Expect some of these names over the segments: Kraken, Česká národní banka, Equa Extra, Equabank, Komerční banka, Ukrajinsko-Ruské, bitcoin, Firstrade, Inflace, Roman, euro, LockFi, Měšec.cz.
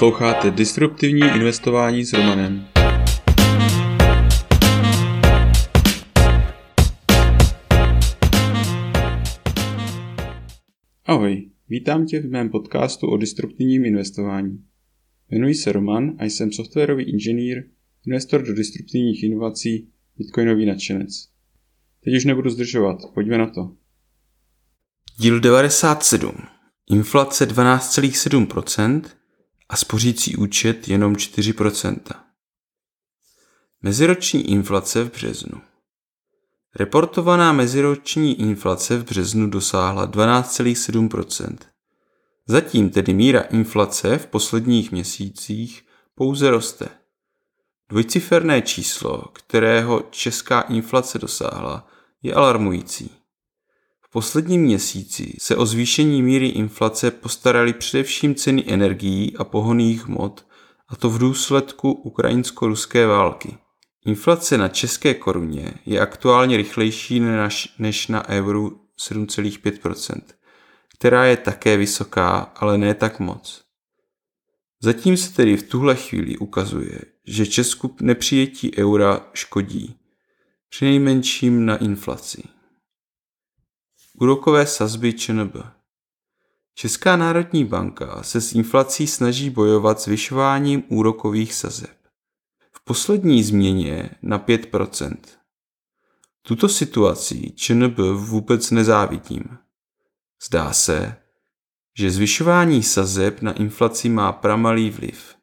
Posloucháte Disruptivní investování s Romanem. Ahoj, vítám tě v mém podcastu o disruptivním investování. Jmenuji se Roman a jsem softwarový inženýr, investor do disruptivních inovací, bitcoinový nadšenec. Teď už nebudu zdržovat, pojďme na to. Díl 97. Inflace 12,7% a spořící účet jenom 4%. Meziroční inflace v březnu. Reportovaná meziroční inflace v březnu dosáhla 12,7%. Zatím tedy míra inflace v posledních měsících pouze roste. Dvojciferné číslo, kterého česká inflace dosáhla, je alarmující. V posledním měsíci se o zvýšení míry inflace postaraly především ceny energií a pohonných hmot, a to v důsledku ukrajinsko-ruské války. Inflace na české koruně je aktuálně rychlejší než na euru 7,5%, která je také vysoká, ale ne tak moc. Zatím se tedy v tuhle chvíli ukazuje, že Česku nepřijetí eura škodí, přinejmenším na inflaci. Úrokové sazby ČNB. Česká národní banka se s inflací snaží bojovat zvyšováním úrokových sazeb. V poslední změně na 5%. Tuto situaci ČNB vůbec nezávidím. Zdá se, že zvyšování sazeb na inflaci má pramalý vliv.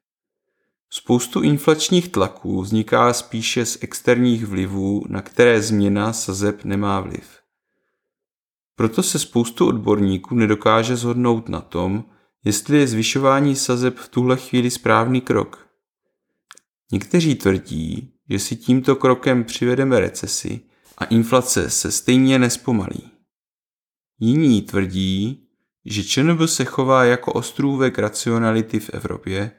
Spoustu inflačních tlaků vzniká spíše z externích vlivů, na které změna sazeb nemá vliv. Proto se spoustu odborníků nedokáže shodnout na tom, jestli je zvyšování sazeb v tuhle chvíli správný krok. Někteří tvrdí, že si tímto krokem přivedeme recesi a inflace se stejně nespomalí. Jiní tvrdí, že ČNB se chová jako ostrůvek racionality v Evropě,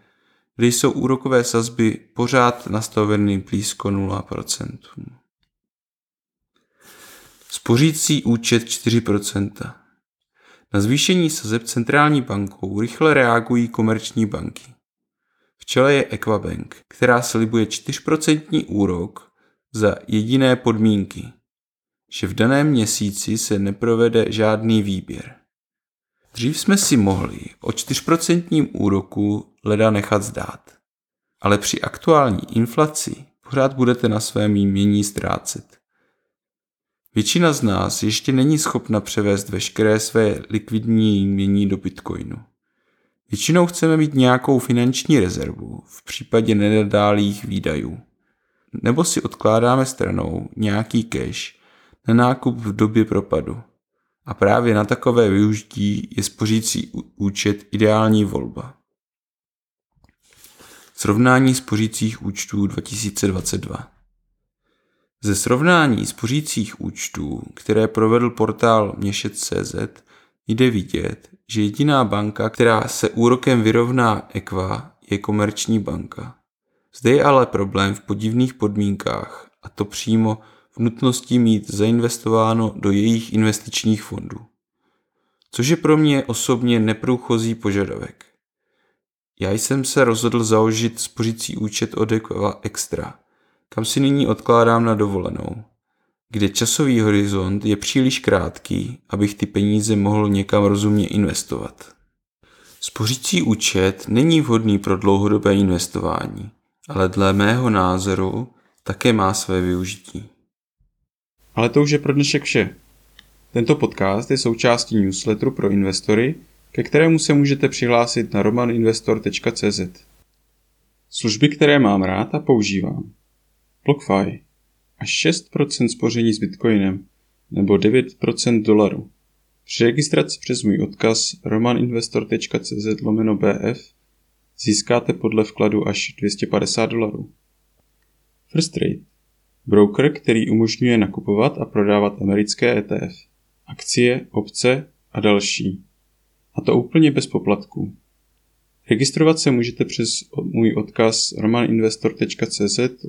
kde jsou úrokové sazby pořád nastaveny blízko 0%. Spořící účet 4%. Na zvýšení sazeb centrální bankou rychle reagují komerční banky. V čele je Equabank, která slibuje 4% úrok za jediné podmínky, že v daném měsíci se neprovede žádný výběr. Dřív jsme si mohli o 4% úroku leda nechat zdát, ale při aktuální inflaci pořád budete na svém jmění ztrácet. Většina z nás ještě není schopna převést veškeré své likvidní jmění do bitcoinu. Většinou chceme mít nějakou finanční rezervu v případě nenadálých výdajů. Nebo si odkládáme stranou nějaký cash na nákup v době propadu. A právě na takové využití je spořící účet ideální volba. Srovnání spořících účtů 2022. Ze srovnání spořících účtů, které provedl portál Měšec.cz, jde vidět, že jediná banka, která se úrokem vyrovná Equa, je Komerční banka. Zde je ale problém v podivných podmínkách, a to přímo v nutnosti mít zainvestováno do jejich investičních fondů. Což je pro mě osobně neprůchozí požadavek. Já jsem se rozhodl založit spořící účet od Equa Extra, kam si nyní odkládám na dovolenou, kde časový horizont je příliš krátký, abych ty peníze mohl někam rozumně investovat. Spořící účet není vhodný pro dlouhodobé investování, ale dle mého názoru také má své využití. Ale to už je pro dnešek vše. Tento podcast je součástí newsletteru pro investory, ke kterému se můžete přihlásit na romaninvestor.cz. Služby, které mám rád a používám. LockFi až 6% spoření s bitcoinem nebo 9% dolarů. Při registraci přes můj odkaz romaninvestor.cz/bf získáte podle vkladu až $250. Firstrade, broker, který umožňuje nakupovat a prodávat americké ETF, akcie, opce a další. A to úplně bez poplatků. Registrovat se můžete přes můj odkaz romaninvestor.cz/FT.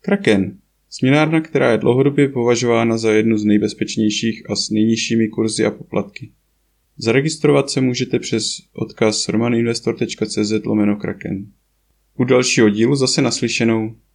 Kraken. Směnárna, která je dlouhodobě považována za jednu z nejbezpečnějších a s nejnižšími kurzy a poplatky. Zaregistrovat se můžete přes odkaz romaninvestor.cz/kraken. U dalšího dílu zase naslyšenou.